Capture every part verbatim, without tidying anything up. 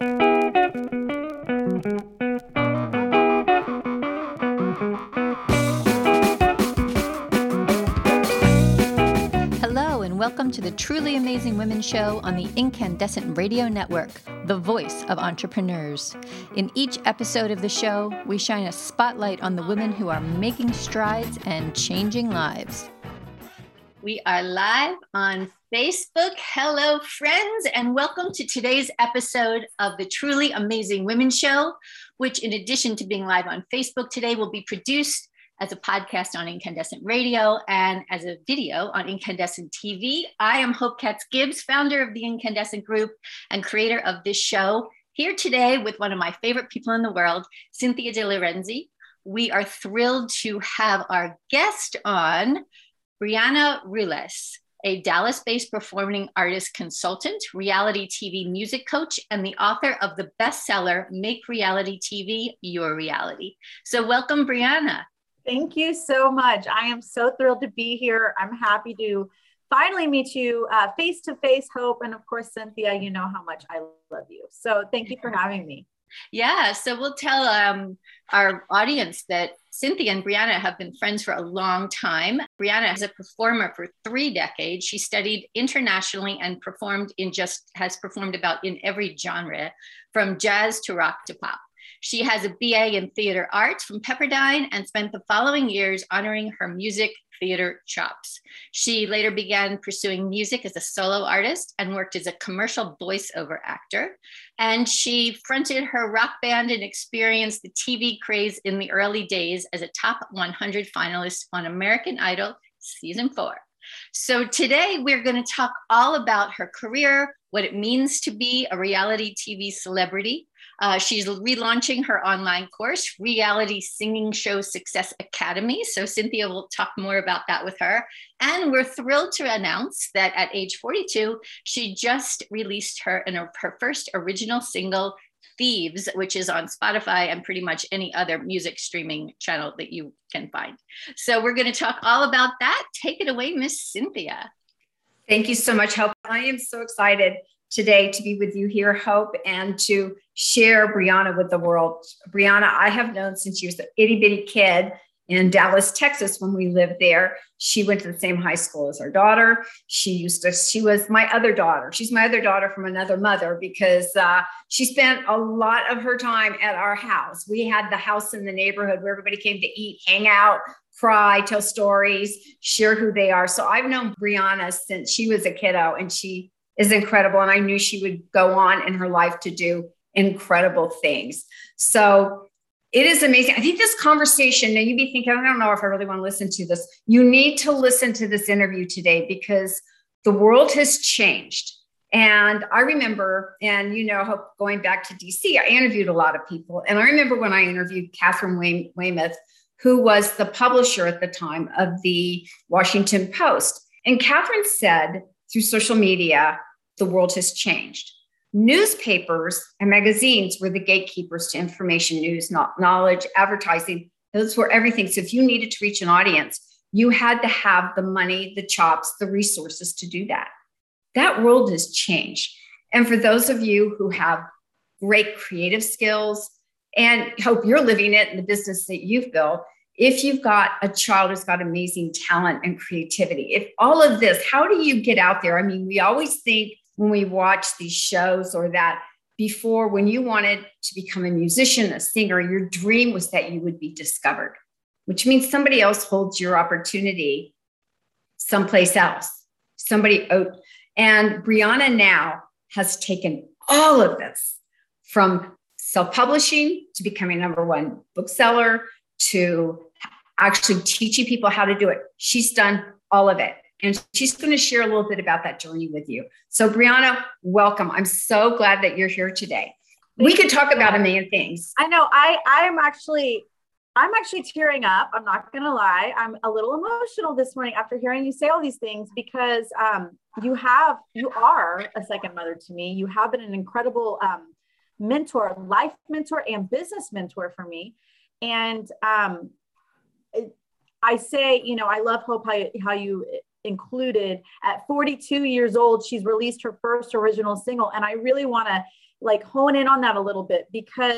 Hello, and welcome to the Truly Amazing Women Show on the Incandescent Radio Network, the voice of entrepreneurs. In each episode of the show, we shine a spotlight on the women who are making strides and changing lives. We are live on Facebook. Hello, friends, and welcome to today's episode of the Truly Amazing Women Show, which, in addition to being live on Facebook today, will be produced as a podcast on Incandescent Radio and as a video on Incandescent T V. I am Hope Katz Gibbs, founder of the Incandescent Group and creator of this show, here today with one of my favorite people in the world, Cynthia DeLorenzi. We are thrilled to have our guest on, Brianna Ruelas, a Dallas-based performing artist consultant, reality T V music coach, and the author of the bestseller, Make Reality T V Your Reality. So welcome, Brianna. Thank you so much. I am so thrilled to be here. I'm happy to finally meet you uh, face-to-face, Hope. And of course, Cynthia, you know how much I love you. So thank you for having me. Yeah, so we'll tell um, our audience that Cynthia and Brianna have been friends for a long time. Brianna is a performer for three decades. She studied internationally and performed in just has performed about in every genre, from jazz to rock to pop. She has a B A in theater arts from Pepperdine and spent the following years honoring her music theater chops. She later began pursuing music as a solo artist and worked as a commercial voiceover actor. And she fronted her rock band and experienced the T V craze in the early days as a top one hundred finalist on American Idol Season four. So today we're going to talk all about her career, what it means to be a reality T V celebrity. Uh, she's relaunching her online course, Reality Singing Show Success Academy. So Cynthia will talk more about that with her. And we're thrilled to announce that at age forty-two, she just released her, in her, her first original single, Thieves, which is on Spotify and pretty much any other music streaming channel that you can find. So we're going to talk all about that. Take it away, Miss Cynthia. Thank you so much, Hope. I am so excited today to be with you here, Hope, and to share Brianna with the world. Brianna, I have known since she was an itty bitty kid in Dallas, Texas, when we lived there. She went to the same high school as our daughter. She used to, she was my other daughter. She's my other daughter from another mother because uh, she spent a lot of her time at our house. We had the house in the neighborhood where everybody came to eat, hang out, cry, tell stories, share who they are. So I've known Brianna since she was a kiddo, and she is incredible. And I knew she would go on in her life to do incredible things. So it is amazing. I think this conversation, now you'd be thinking, I don't know if I really want to listen to this. You need to listen to this interview today because the world has changed. And I remember, and you know, going back to D C, I interviewed a lot of people. And I remember when I interviewed Catherine Weymouth, who was the publisher at the time of the Washington Post. And Catherine said, through social media, the world has changed. Newspapers and magazines were the gatekeepers to information, news, knowledge, advertising. Those were everything. So if you needed to reach an audience, you had to have the money, the chops, the resources to do that. That world has changed. And for those of you who have great creative skills, and Hope, you're living it in the business that you've built, if you've got a child who's got amazing talent and creativity, if all of this, how do you get out there? I mean, we always think when we watch these shows or that before, when you wanted to become a musician, a singer, your dream was that you would be discovered, which means somebody else holds your opportunity someplace else. Somebody, and Brianna now has taken all of this from self-publishing to becoming number one bookseller to actually teaching people how to do it. She's done all of it. And she's going to share a little bit about that journey with you. So Brianna, welcome. I'm so glad that you're here today. We could talk about a million things. I know. I, I'm actually, I'm actually tearing up. I'm not going to lie. I'm a little emotional this morning after hearing you say all these things because um, you have, you are a second mother to me. You have been an incredible um, mentor, life mentor and business mentor for me. And um, I say, you know, I love Hope how you, how you included at forty-two years old, she's released her first original single. And I really want to like hone in on that a little bit, because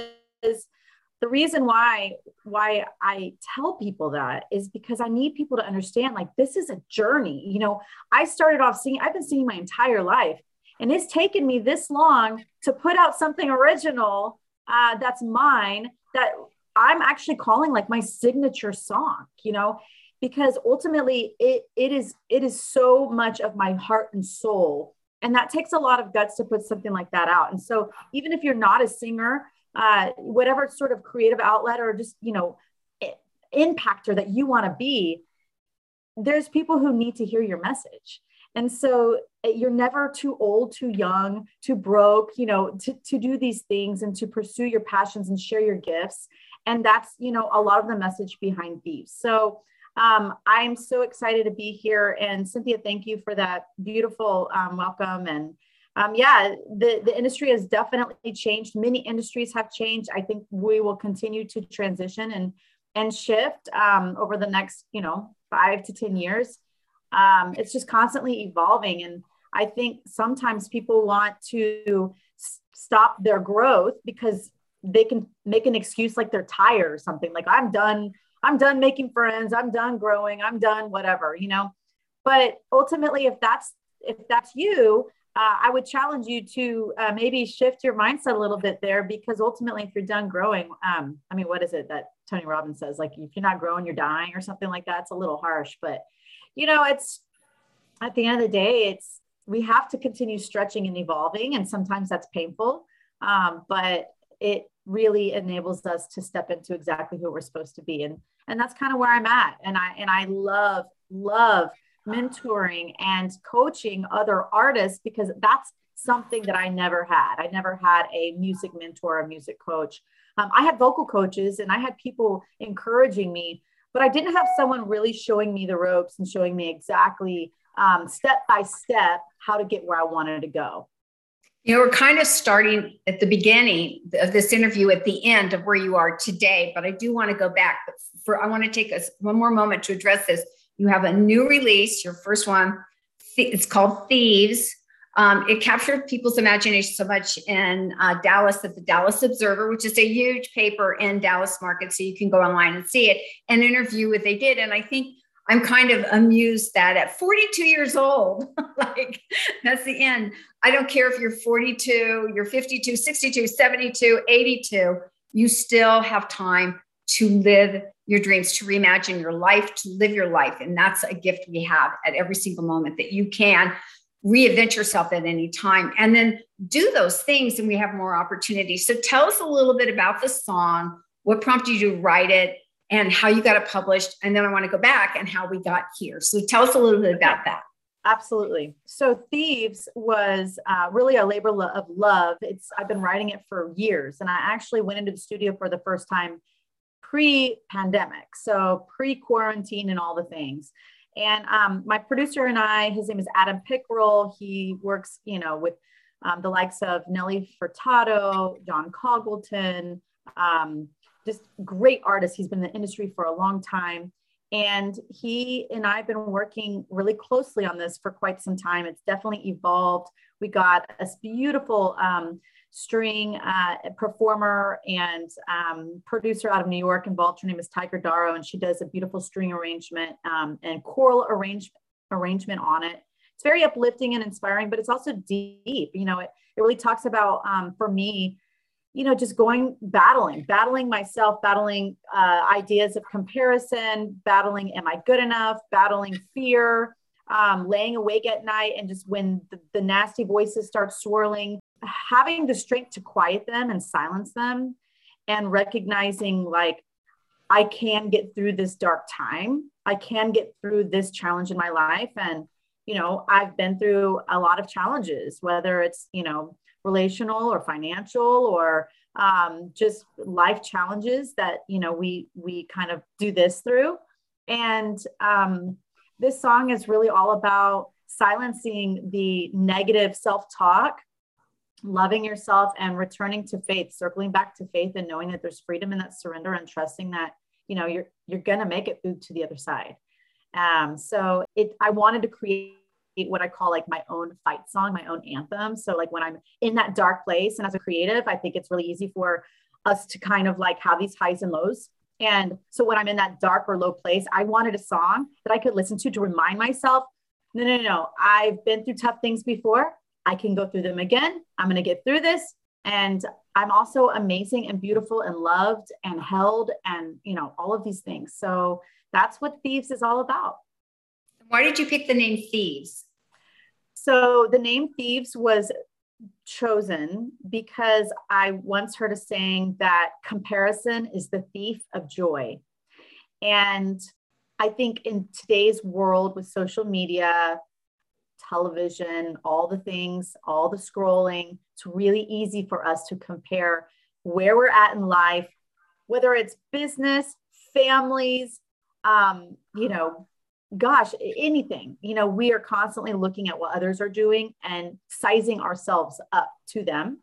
the reason why, why I tell people that is because I need people to understand, like, this is a journey. You know, I started off singing, I've been singing my entire life, and it's taken me this long to put out something original uh, that's mine, that I'm actually calling like my signature song, you know, because ultimately it, it is, it is so much of my heart and soul. And that takes a lot of guts to put something like that out. And so even if you're not a singer, uh, whatever sort of creative outlet or just, you know, impactor that you want to be, there's people who need to hear your message. And so you're never too old, too young, too broke, you know, to, to do these things and to pursue your passions and share your gifts. And that's, you know, a lot of the message behind Thieves. So um, I'm so excited to be here. And Cynthia, thank you for that beautiful um, welcome. And um, yeah, the, the industry has definitely changed. Many industries have changed. I think we will continue to transition and, and shift um, over the next, you know, five to ten years. Um, it's just constantly evolving. And I think sometimes people want to s- stop their growth because they can make an excuse, like they're tired or something, like I'm done, I'm done making friends, I'm done growing, I'm done, whatever, you know. But ultimately, if that's, if that's you, uh, I would challenge you to uh, maybe shift your mindset a little bit there, because ultimately, if you're done growing, um, I mean, what is it that Tony Robbins says? Like, if you're not growing, you're dying or something like that. It's a little harsh, but you know, it's at the end of the day, it's, we have to continue stretching and evolving. And sometimes that's painful. Um, but it really enables us to step into exactly who we're supposed to be. And, and that's kind of where I'm at. And I, and I love, love mentoring and coaching other artists, because that's something that I never had. I never had a music mentor, a music coach. Um, I had vocal coaches and I had people encouraging me, but I didn't have someone really showing me the ropes and showing me exactly um, step by step how to get where I wanted to go. You know, we're kind of starting at the beginning of this interview at the end of where you are today, but I do want to go back. But for I want to take us one more moment to address this. You have a new release, your first one. It's called Thieves. Um, it captured people's imagination so much in uh, Dallas that the Dallas Observer, which is a huge paper in Dallas market, so you can go online and see it and interview what they did. And I think I'm kind of amused that at forty-two years old, like that's the end. I don't care if you're forty-two, you're fifty-two, sixty-two, seventy-two, eighty-two, you still have time to live your dreams, to reimagine your life, to live your life. And that's a gift we have at every single moment, that you can reinvent yourself at any time and then do those things, and we have more opportunities. So tell us a little bit about the song, what prompted you to write it and how you got it published. And then I want to go back and how we got here. So tell us a little bit about that. Absolutely. So Thieves was uh, really a labor of love. It's, I've been writing it for years, and I actually went into the studio for the first time pre-pandemic. So pre-quarantine and all the things. And um, my producer and I, his name is Adam Pickrell. He works, you know, with um, the likes of Nelly Furtado, John Coughleton, um, just great artists. He's been in the industry for a long time. And he and I have been working really closely on this for quite some time. It's definitely evolved. We got a beautiful um, string uh, performer and um, producer out of New York involved. Her name is Tiger Darrow, and she does a beautiful string arrangement um, and choral arrange- arrangement on it. It's very uplifting and inspiring, but it's also deep. You know, it, it really talks about, um, for me, you know, just going, battling, battling myself, battling uh, ideas of comparison, battling, am I good enough, battling fear, um, laying awake at night. And just when the, the nasty voices start swirling, having the strength to quiet them and silence them, and recognizing like, I can get through this dark time. I can get through this challenge in my life. And, you know, I've been through a lot of challenges, whether it's, you know, relational or financial or um, just life challenges that, you know, we, we kind of do this through. And um, this song is really all about silencing the negative self-talk, loving yourself, and returning to faith, circling back to faith and knowing that there's freedom in that surrender and trusting that, you know, you're, you're going to make it through to the other side. Um, so it, I wanted to create what I call like my own fight song, my own anthem. So like when I'm in that dark place, and as a creative, I think it's really easy for us to kind of like have these highs and lows. And so when I'm in that dark or low place, I wanted a song that I could listen to, to remind myself, no, no, no, no. I've been through tough things before. I can go through them again. I'm going to get through this. And I'm also amazing and beautiful and loved and held and, you know, all of these things. So that's what Thieves is all about. Why did you pick the name Thieves? So the name Thieves was chosen because I once heard a saying that comparison is the thief of joy. And I think in today's world with social media, television, all the things, all the scrolling, it's really easy for us to compare where we're at in life, whether it's business, families, um, you know, gosh, anything, you know, we are constantly looking at what others are doing and sizing ourselves up to them.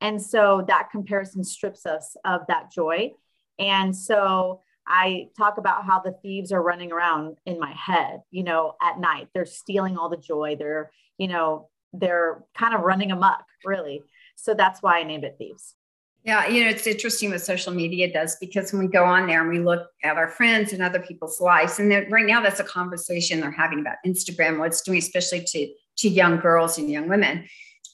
And so that comparison strips us of that joy. And so I talk about how the thieves are running around in my head, you know, at night, they're stealing all the joy. They're, you know, they're kind of running amok, really. So that's why I named it Thieves. Yeah. You know, it's interesting what social media does, because when we go on there and we look at our friends and other people's lives, and right now that's a conversation they're having about Instagram, what it's doing, especially to, to young girls and young women,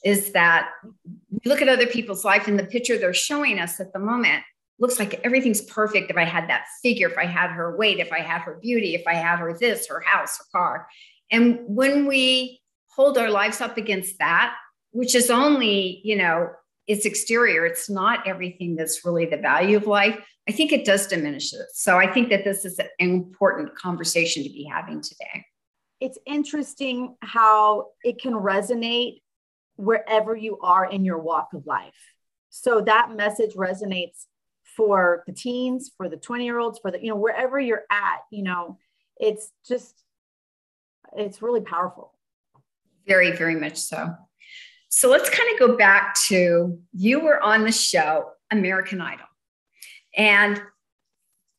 is that we look at other people's life and the picture they're showing us at the moment looks like everything's perfect. If I had that figure, if I had her weight, if I had her beauty, if I had her this, her house, her car. And when we hold our lives up against that, which is only, you know, it's exterior. It's not everything that's really the value of life. I think it does diminish it. So I think that this is an important conversation to be having today. It's interesting how it can resonate wherever you are in your walk of life. So that message resonates for the teens, for the twenty year olds, for the, you know, wherever you're at, you know, it's just, it's really powerful. Very, very much so. So let's kind of go back to, you were on the show American Idol, and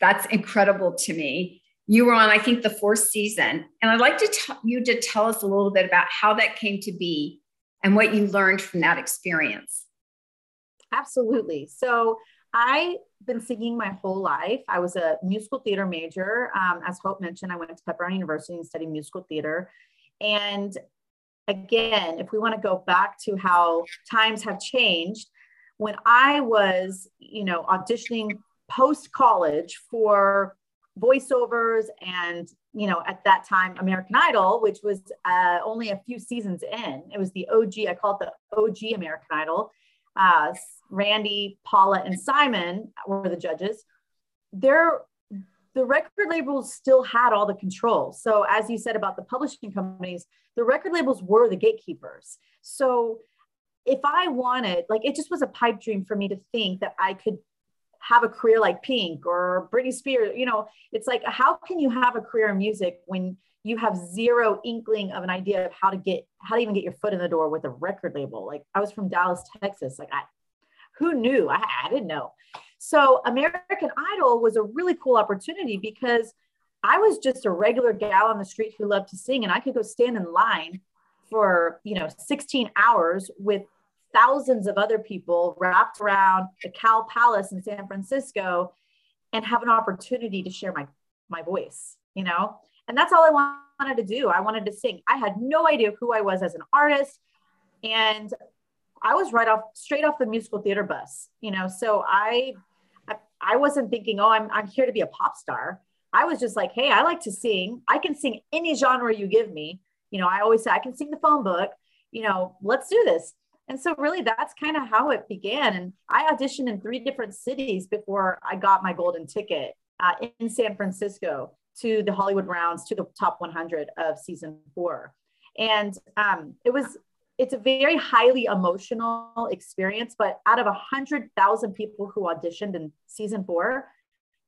that's incredible to me. You were on, I think, the fourth season, and I'd like to t- you to tell us a little bit about how that came to be and what you learned from that experience. Absolutely. So I've been singing my whole life. I was a musical theater major. Um, as Hope mentioned, I went to Pepperdine University and studied musical theater. And again, if we want to go back to how times have changed, when I was, you know, auditioning post-college for voiceovers and, you know, at that time, American Idol, which was uh, only a few seasons in, it was the O G, I call it the O G American Idol. Uh, Randy, Paula, and Simon were the judges. They're The record labels still had all the control. So as you said about the publishing companies, the record labels were the gatekeepers. So if I wanted, like, it just was a pipe dream for me to think that I could have a career like Pink or Britney Spears. You know, it's like, how can you have a career in music when you have zero inkling of an idea of how to get, how to even get your foot in the door with a record label? Like, I was from Dallas, Texas. Like I, who knew? I, I didn't know. So American Idol was a really cool opportunity because I was just a regular gal on the street who loved to sing, and I could go stand in line for, you know, sixteen hours with thousands of other people wrapped around the Cow Palace in San Francisco and have an opportunity to share my, my voice, you know, and that's all I wanted to do. I wanted to sing. I had no idea who I was as an artist, and I was right off straight off the musical theater bus, you know, so I I wasn't thinking, oh, I'm, I'm here to be a pop star. I was just like, hey, I like to sing. I can sing any genre you give me. You know, I always say I can sing the phone book, you know, let's do this. And so really that's kind of how it began. And I auditioned in three different cities before I got my golden ticket uh, in San Francisco to the Hollywood rounds, to the top one hundred of season four. And um, it was, it's a very highly emotional experience, but out of one hundred thousand people who auditioned in season four,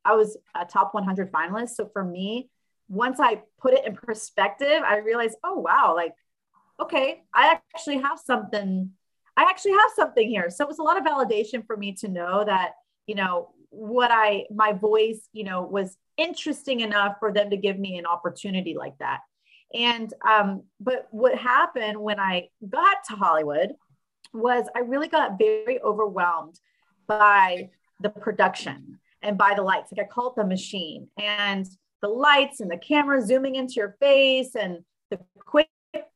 I was a top one hundred finalist. So for me, once I put it in perspective, I realized, oh, wow, like, okay, I actually have something. I actually have something here. So it was a lot of validation for me to know that, you know, what I, my voice, you know, was interesting enough for them to give me an opportunity like that. And, um, but what happened when I got to Hollywood was I really got very overwhelmed by the production and by the lights. Like I call it the machine, and the lights and the camera zooming into your face and the quick,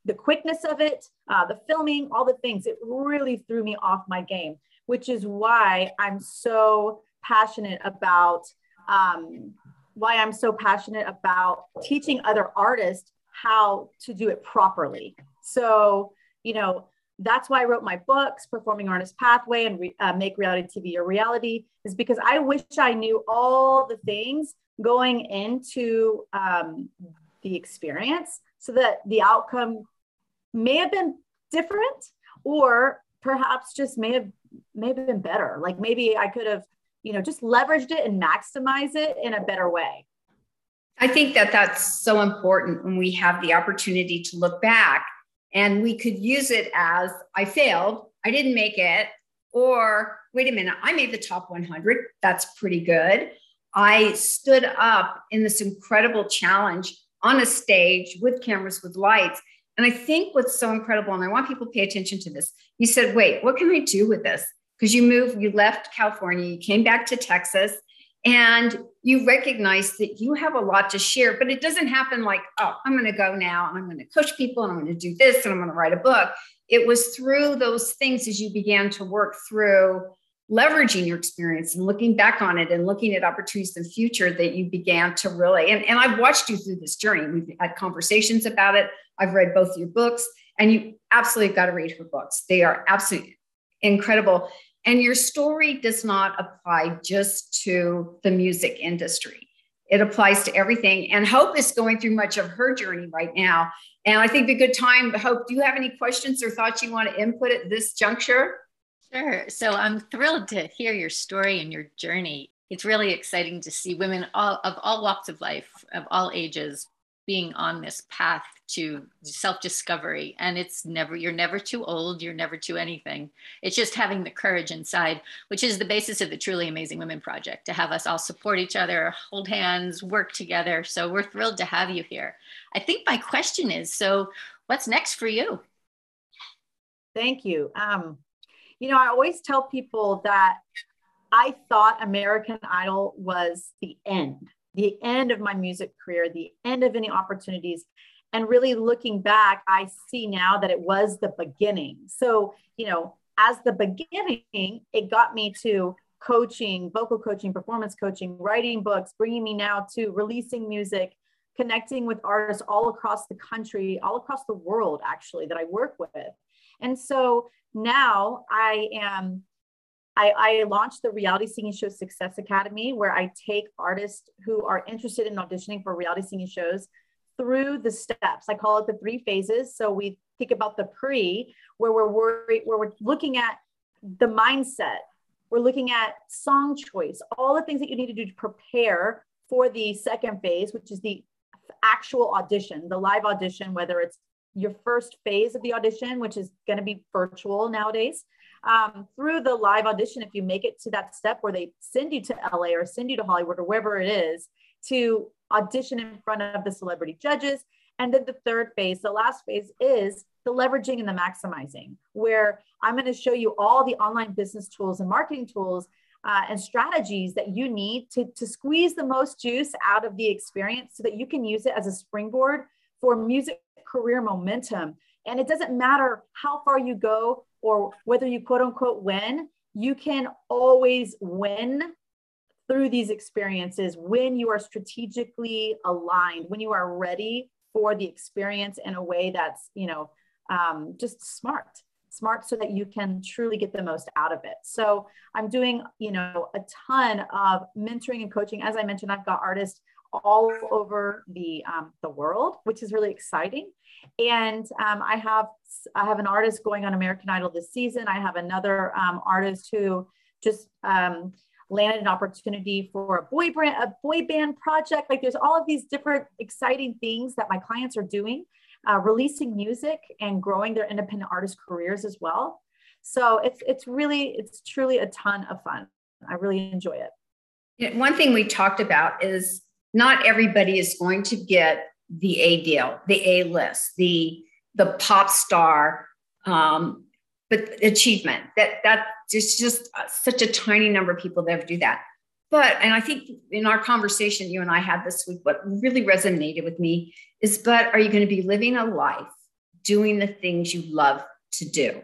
the quickness of it, uh, the filming, all the things. It really threw me off my game, which is why I'm so passionate about, um, why I'm so passionate about teaching other artists how to do it properly. So, you know, that's why I wrote my books, Performing Artist Pathway and re, uh, Make Reality T V Your Reality, is because I wish I knew all the things going into um, the experience so that the outcome may have been different, or perhaps just may have, may have been better. Like maybe I could have, you know, just leveraged it and maximize it in a better way. I think that that's so important when we have the opportunity to look back. And we could use it as, I failed, I didn't make it, or wait a minute, I made the top one hundred. That's pretty good. I stood up in this incredible challenge on a stage with cameras, with lights. And I think what's so incredible, and I want people to pay attention to this. You said, wait, what can I do with this? Because you moved, you left California, you came back to Texas, and you recognize that you have a lot to share, but it doesn't happen like, oh, I'm going to go now and I'm going to coach people and I'm going to do this and I'm going to write a book. It was through those things as you began to work through leveraging your experience and looking back on it and looking at opportunities in the future that you began to really, and, and I've watched you through this journey. We've had conversations about it. I've read both your books, and you absolutely got to read her books. They are absolutely incredible. And your story does not apply just to the music industry. It applies to everything. And Hope is going through much of her journey right now. And I think it'd be a good time, Hope, do you have any questions or thoughts you want to input at this juncture? Sure. So I'm thrilled to hear your story and your journey. It's really exciting to see women all, of all walks of life, of all ages, being on this path to self-discovery. And it's never, you're never too old, you're never too anything. It's just having the courage inside, which is the basis of the Truly Amazing Women Project, to have us all support each other, hold hands, work together. So we're thrilled to have you here. I think my question is, so what's next for you? Thank you. Um, you know, I always tell people that I thought American Idol was the end. The end of my music career, the end of any opportunities. And really looking back, I see now that it was the beginning. So, you know, as the beginning, it got me to coaching, vocal coaching, performance coaching, writing books, bringing me now to releasing music, connecting with artists all across the country, all across the world, actually, that I work with. And so now I am I, I launched the Reality Singing Show Success Academy, where I take artists who are interested in auditioning for reality singing shows through the steps. I call it the three phases. So we think about the pre, where we're worried, where we're looking at the mindset, we're looking at song choice, all the things that you need to do to prepare for the second phase, which is the actual audition, the live audition, whether it's your first phase of the audition, which is going to be virtual nowadays, um, through the live audition. If you make it to that step where they send you to L A or send you to Hollywood or wherever it is to audition in front of the celebrity judges. And then the third phase, the last phase, is the leveraging and the maximizing, where I'm going to show you all the online business tools and marketing tools uh, and strategies that you need to, to squeeze the most juice out of the experience so that you can use it as a springboard for music career momentum. And it doesn't matter how far you go or whether you quote unquote win, you can always win through these experiences when you are strategically aligned, when you are ready for the experience in a way that's, you know, um, just smart, smart so that you can truly get the most out of it. So I'm doing, you know, a ton of mentoring and coaching. As I mentioned, I've got artists all over the um, the world, which is really exciting. And um, I have I have an artist going on American Idol this season. I have another um, artist who just um, landed an opportunity for a boy brand a boy band project. Like there's all of these different exciting things that my clients are doing, uh, releasing music and growing their independent artist careers as well. So it's it's really it's truly a ton of fun. I really enjoy it. You know, one thing we talked about is, not everybody is going to get the A deal, the A list, the the pop star, um, but achievement. That that is just such a tiny number of people that ever do that. But, and I think in our conversation you and I had this week, what really resonated with me is, but are you going to be living a life doing the things you love to do?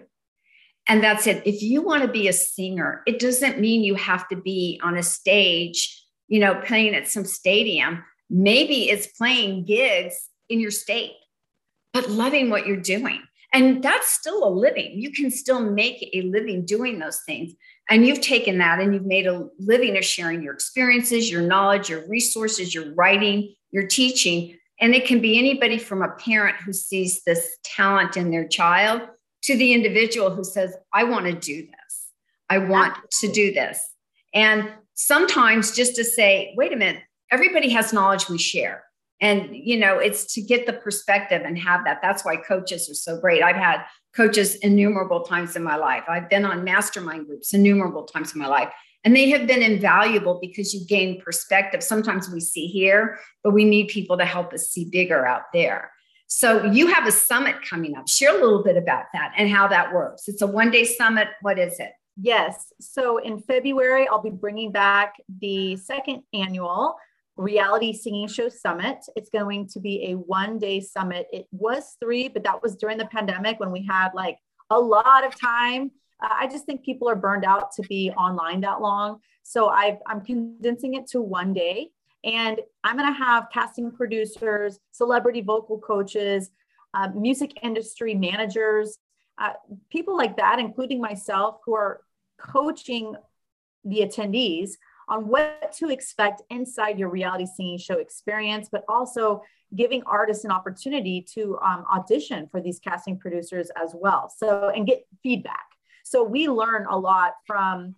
And that's it. If you want to be a singer, it doesn't mean you have to be on a stage, you know, playing at some stadium. Maybe it's playing gigs in your state, but loving what you're doing. And that's still a living. You can still make a living doing those things. And you've taken that and you've made a living of sharing your experiences, your knowledge, your resources, your writing, your teaching. And it can be anybody from a parent who sees this talent in their child to the individual who says, I want to do this. I want to do this. And sometimes just to say, wait a minute, everybody has knowledge we share. And, you know, it's to get the perspective and have that. That's why coaches are so great. I've had coaches innumerable times in my life. I've been on mastermind groups innumerable times in my life. And they have been invaluable because you gain perspective. Sometimes we see here, but we need people to help us see bigger out there. So you have a summit coming up. Share a little bit about that and how that works. It's a one-day summit. What is it? Yes. So in February, I'll be bringing back the second annual Reality Singing Show Summit. It's going to be a one-day summit. It was three, but that was during the pandemic when we had like a lot of time. Uh, I just think people are burned out to be online that long. So I've, I'm condensing it to one day. And I'm going to have casting producers, celebrity vocal coaches, uh, music industry managers, uh, people like that, including myself, who are coaching the attendees on what to expect inside your reality singing show experience, but also giving artists an opportunity to um, audition for these casting producers as well. So, and get feedback. So we learn a lot from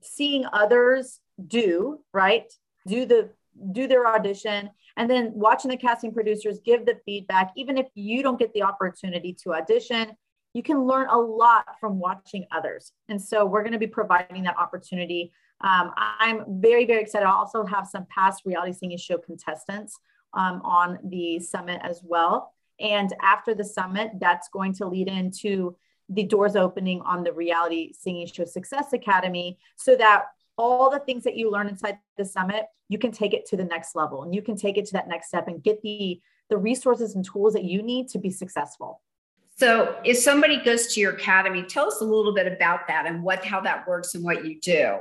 seeing others do, right? Do the do their audition, and then watching the casting producers give the feedback. Even if you don't get the opportunity to audition, you can learn a lot from watching others. And so we're going to be providing that opportunity. Um, I'm very, very excited. I'll also have some past reality singing show contestants um, on the summit as well. And after the summit, that's going to lead into the doors opening on the Reality Singing Show Success Academy, so that all the things that you learn inside the summit, you can take it to the next level, and you can take it to that next step and get the, the resources and tools that you need to be successful. So if somebody goes to your academy, tell us a little bit about that and what, how that works and what you do.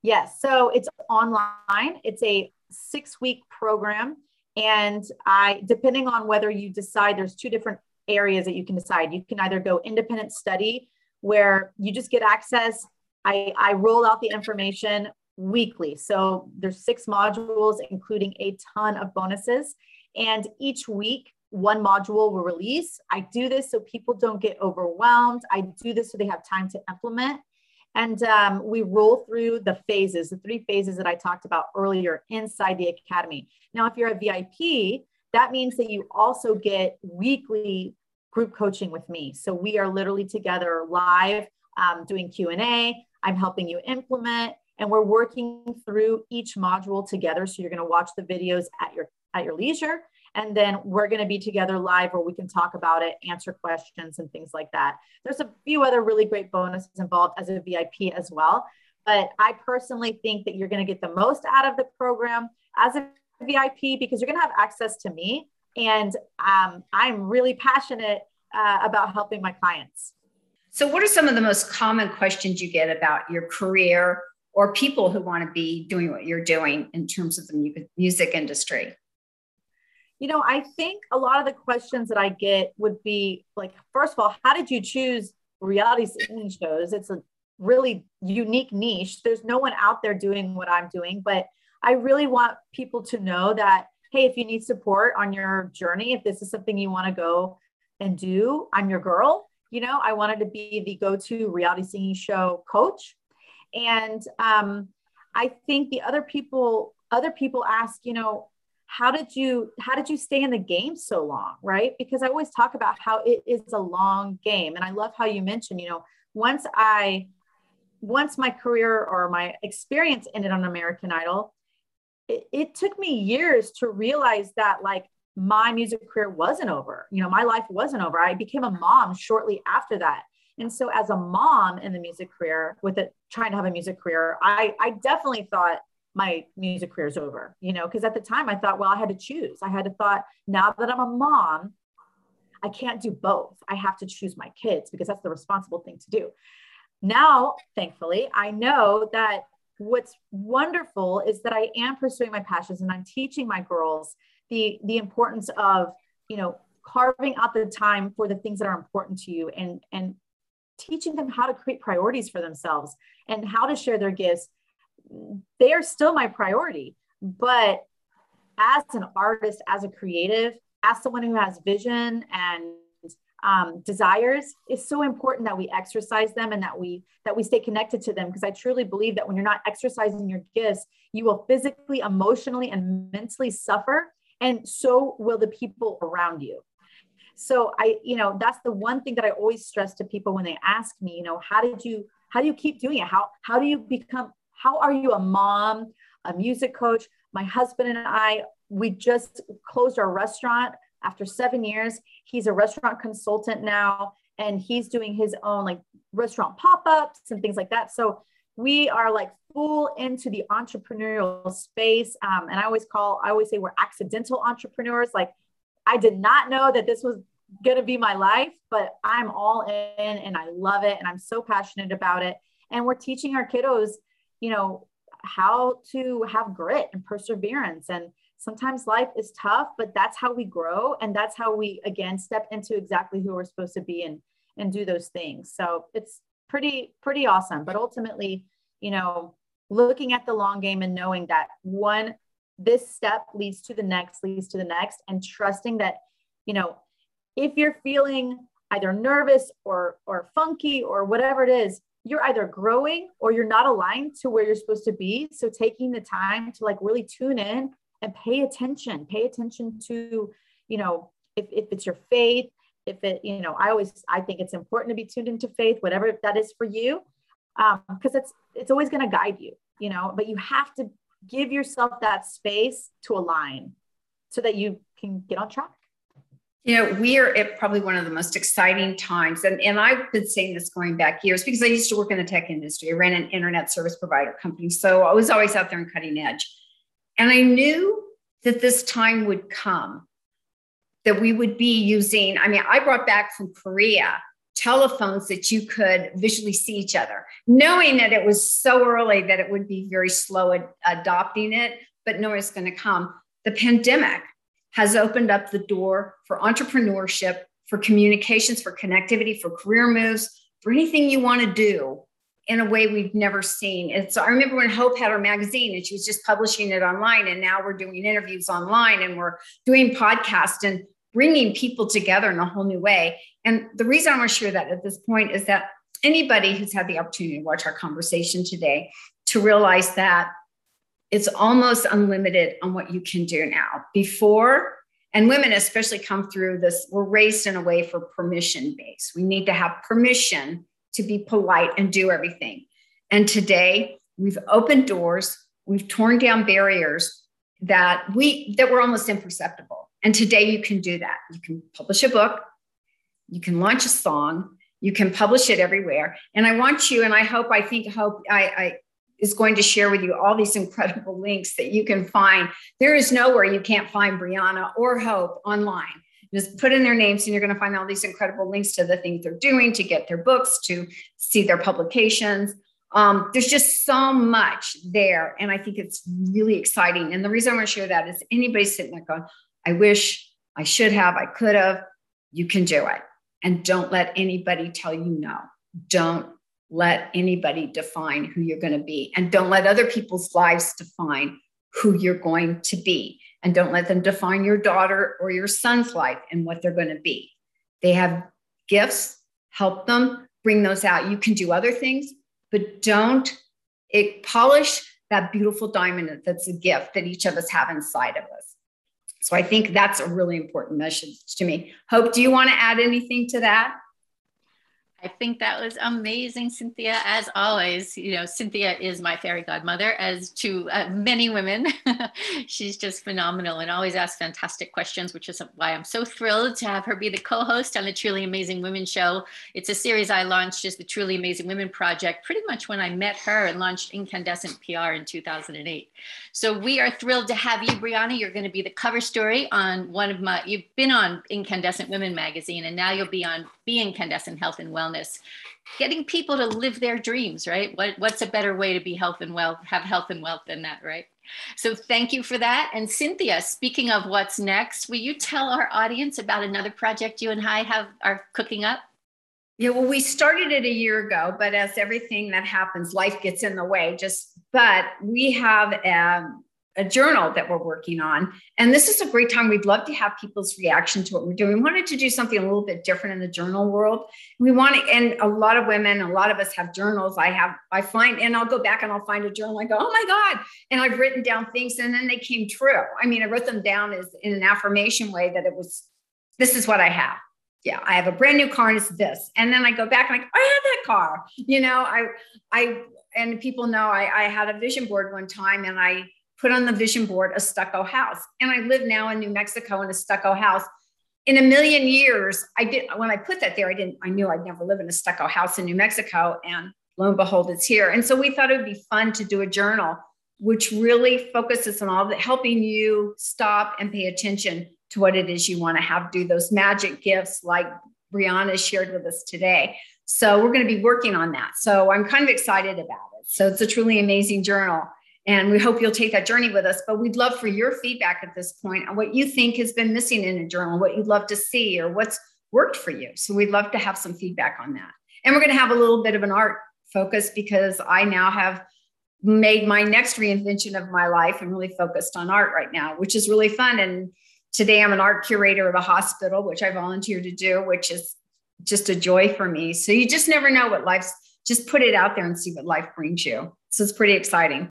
Yes. So it's online. It's a six week program. And I, depending on whether you decide, there's two different areas that you can decide. You can either go independent study, where you just get access. I, I roll out the information weekly. So there's six modules, including a ton of bonuses. And each week, one module will release. I do this so people don't get overwhelmed. I do this so they have time to implement. And um, we roll through the phases, the three phases that I talked about earlier inside the academy. Now, if you're a V I P, that means that you also get weekly group coaching with me. So we are literally together live, um, doing Q and A. I'm helping you implement, and we're working through each module together. So you're going to watch the videos at your, at your leisure. And then we're going to be together live where we can talk about it, answer questions and things like that. There's a few other really great bonuses involved as a V I P as well. But I personally think that you're going to get the most out of the program as a V I P, because you're going to have access to me. And um, I'm really passionate uh, about helping my clients. So what are some of the most common questions you get about your career or people who want to be doing what you're doing in terms of the music industry? You know, I think a lot of the questions that I get would be like, first of all, how did you choose reality singing shows? It's a really unique niche. There's no one out there doing what I'm doing, but I really want people to know that, hey, if you need support on your journey, if this is something you want to go and do, I'm your girl. You know, I wanted to be the go-to reality singing show coach. And um, I think the other people, other people ask, you know, How did you, how did you stay in the game so long, right? Because I always talk about how it is a long game. And I love how you mentioned, you know, once I, once my career or my experience ended on American Idol, it, it took me years to realize that, like, my music career wasn't over. You know, my life wasn't over. I became a mom shortly after that. And so as a mom in the music career, with it trying to have a music career, I, I definitely thought my music career is over, you know, because at the time I thought, well, I had to choose. I had to thought, now that I'm a mom, I can't do both. I have to choose my kids because that's the responsible thing to do. Now, thankfully, I know that what's wonderful is that I am pursuing my passions, and I'm teaching my girls the, the importance of, you know, carving out the time for the things that are important to you, and, and teaching them how to create priorities for themselves and how to share their gifts. They are still my priority, but as an artist, as a creative, as someone who has vision and um, desires, it's so important that we exercise them and that we, that we stay connected to them. Because I truly believe that when you're not exercising your gifts, you will physically, emotionally, and mentally suffer. And so will the people around you. So I, you know, that's the one thing that I always stress to people when they ask me, you know, how did you, how do you keep doing it? How, how do you become, how are you a mom, a music coach? My husband and I, we just closed our restaurant after seven years. He's a restaurant consultant now, and he's doing his own like restaurant pop-ups and things like that. So we are like full into the entrepreneurial space. Um, and I always call, I always say we're accidental entrepreneurs. Like, I did not know that this was going to be my life, but I'm all in and I love it. And I'm so passionate about it. And we're teaching our kiddos, you know, how to have grit and perseverance. And sometimes life is tough, but that's how we grow. And that's how we, again, step into exactly who we're supposed to be and, and do those things. So it's pretty, pretty awesome. But ultimately, you know, looking at the long game and knowing that one, this step leads to the next, leads to the next, and trusting that, you know, if you're feeling either nervous or, or funky or whatever it is, you're either growing or you're not aligned to where you're supposed to be. So taking the time to like really tune in and pay attention, pay attention to, you know, if, if it's your faith, if it, you know, I always, I think it's important to be tuned into faith, whatever that is for you. Um, cause it's, it's always going to guide you, you know, but you have to give yourself that space to align so that you can get on track. You know, we are at probably one of the most exciting times. And, and I've been saying this going back years because I used to work in the tech industry. I ran an internet service provider company. So I was always out there and cutting edge. And I knew that this time would come, that we would be using, I mean, I brought back from Korea telephones that you could visually see each other, knowing that it was so early that it would be very slow ad- adopting it, but knowing it's going to come. The pandemic has opened up the door for entrepreneurship, for communications, for connectivity, for career moves, for anything you want to do in a way we've never seen. And so I remember when Hope had her magazine and she was just publishing it online, and now we're doing interviews online and we're doing podcasts and bringing people together in a whole new way. And the reason I want to share that at this point is that anybody who's had the opportunity to watch our conversation today to realize that it's almost unlimited on what you can do now. Before, and women especially come through this, we're raised in a way for permission based. We need to have permission to be polite and do everything. And today we've opened doors, we've torn down barriers that we that were almost imperceptible. And today you can do that. You can publish a book, you can launch a song, you can publish it everywhere. And I want you, and I hope, I think Hope, I, I is going to share with you all these incredible links that you can find. There is nowhere you can't find Brianna or Hope online. Just put in their names and you're going to find all these incredible links to the things they're doing, to get their books, to see their publications. Um, there's just so much there. And I think it's really exciting. And the reason I want to share that is anybody sitting there going, I wish, I should have, I could have, you can do it. And don't let anybody tell you no. Don't let anybody define who you're going to be. And don't let other people's lives define who you're going to be. And don't let them define your daughter or your son's life and what they're going to be. They have gifts, help them, bring those out. You can do other things, but don't it, polish that beautiful diamond that's a gift that each of us have inside of us. So I think that's a really important message to me. Hope, do you want to add anything to that? I think that was amazing, Cynthia, as always. You know, Cynthia is my fairy godmother, as to uh, many women. She's just phenomenal and always asks fantastic questions, which is why I'm so thrilled to have her be the co-host on the Truly Amazing Women Show. It's a series I launched as the Truly Amazing Women Project, pretty much when I met her and launched Incandescent P R in two thousand eight. So we are thrilled to have you, Brianna. You're going to be the cover story on one of my, you've been on Incandescent Women magazine, and now you'll be on Be Incandescent Health and Wellness. Getting people to live their dreams, right? What, what's a better way to be health and wealth, have health and wealth than that, right? So thank you for that. And Cynthia, speaking of what's next, will you tell our audience about another project you and I have are cooking up? Yeah, well, we started it a year ago, but as everything that happens, life gets in the way. Just, but we have a, a journal that we're working on, and this is a great time. We'd love to have people's reaction to what we're doing. We wanted to do something a little bit different in the journal world. We want to, and a lot of women, a lot of us have journals. I have, I find, and I'll go back and I'll find a journal. I go, oh my God. And I've written down things and then they came true. I mean, I wrote them down as in an affirmation way that it was, this is what I have. Yeah, I have a brand new car and it's this. And then I go back and I go, I had that car, you know, I, I, and people know I, I had a vision board one time, and I put on the vision board a stucco house. And I live now in New Mexico in a stucco house. In a million years, I did, when I put that there, I didn't, I knew I'd never live in a stucco house in New Mexico, and lo and behold, it's here. And so we thought it would be fun to do a journal, which really focuses on all that, helping you stop and pay attention to what it is you want to have, do those magic gifts like Brianna shared with us today. So we're going to be working on that. So I'm kind of excited about it. So it's a truly amazing journal. And we hope you'll take that journey with us, but we'd love for your feedback at this point on what you think has been missing in a journal, what you'd love to see, or what's worked for you. So we'd love to have some feedback on that. And we're going to have a little bit of an art focus, because I now have made my next reinvention of my life and really focused on art right now, which is really fun. And today I'm an art curator at a hospital, which I volunteer to do, which is just a joy for me. So you just never know what life's, just put it out there and see what life brings you. So it's pretty exciting.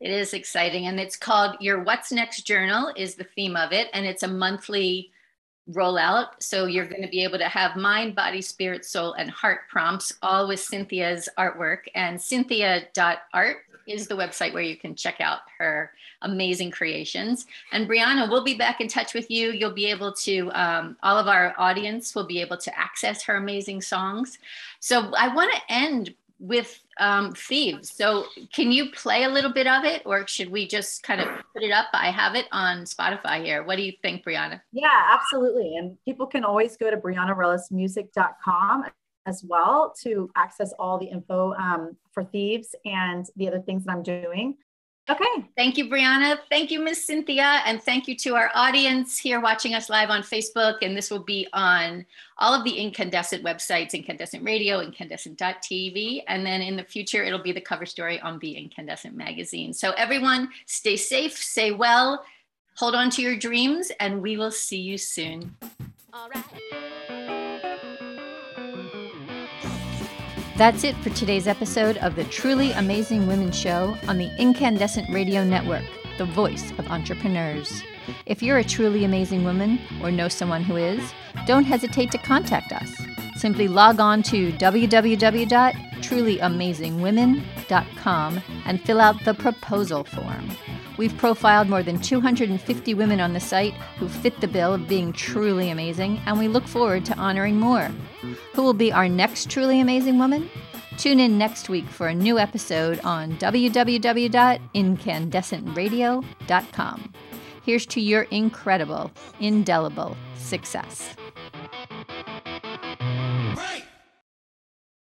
It is exciting. And it's called Your What's Next Journal is the theme of it. And it's a monthly rollout. So you're going to be able to have mind, body, spirit, soul, and heart prompts, all with Cynthia's artwork. And cynthia dot art is the website where you can check out her amazing creations. And Brianna, we'll be back in touch with you. You'll be able to, um, all of our audience will be able to access her amazing songs. So I want to end with um, Thieves. So can you play a little bit of it, or should we just kind of put it up? I have it on Spotify here. What do you think, Brianna? Yeah, absolutely. And people can always go to brianna ruelas music dot com as well to access all the info um, for Thieves and the other things that I'm doing. Okay. Thank you, Brianna. Thank you, Miss Cynthia. And thank you to our audience here watching us live on Facebook. And this will be on all of the Incandescent websites, Incandescent Radio, Incandescent dot T V. And then in the future, it'll be the cover story on Be Incandescent magazine. So everyone, stay safe, stay well, hold on to your dreams, and we will see you soon. All right. That's it for today's episode of the Truly Amazing Women Show on the Incandescent Radio Network, the voice of entrepreneurs. If you're a truly amazing woman or know someone who is, don't hesitate to contact us. Simply log on to w w w dot truly amazing women dot com and fill out the proposal form. We've profiled more than two hundred fifty women on the site who fit the bill of being truly amazing, and we look forward to honoring more. Who will be our next truly amazing woman? Tune in next week for a new episode on w w w dot incandescent radio dot com. Here's to your incredible, indelible success. Break.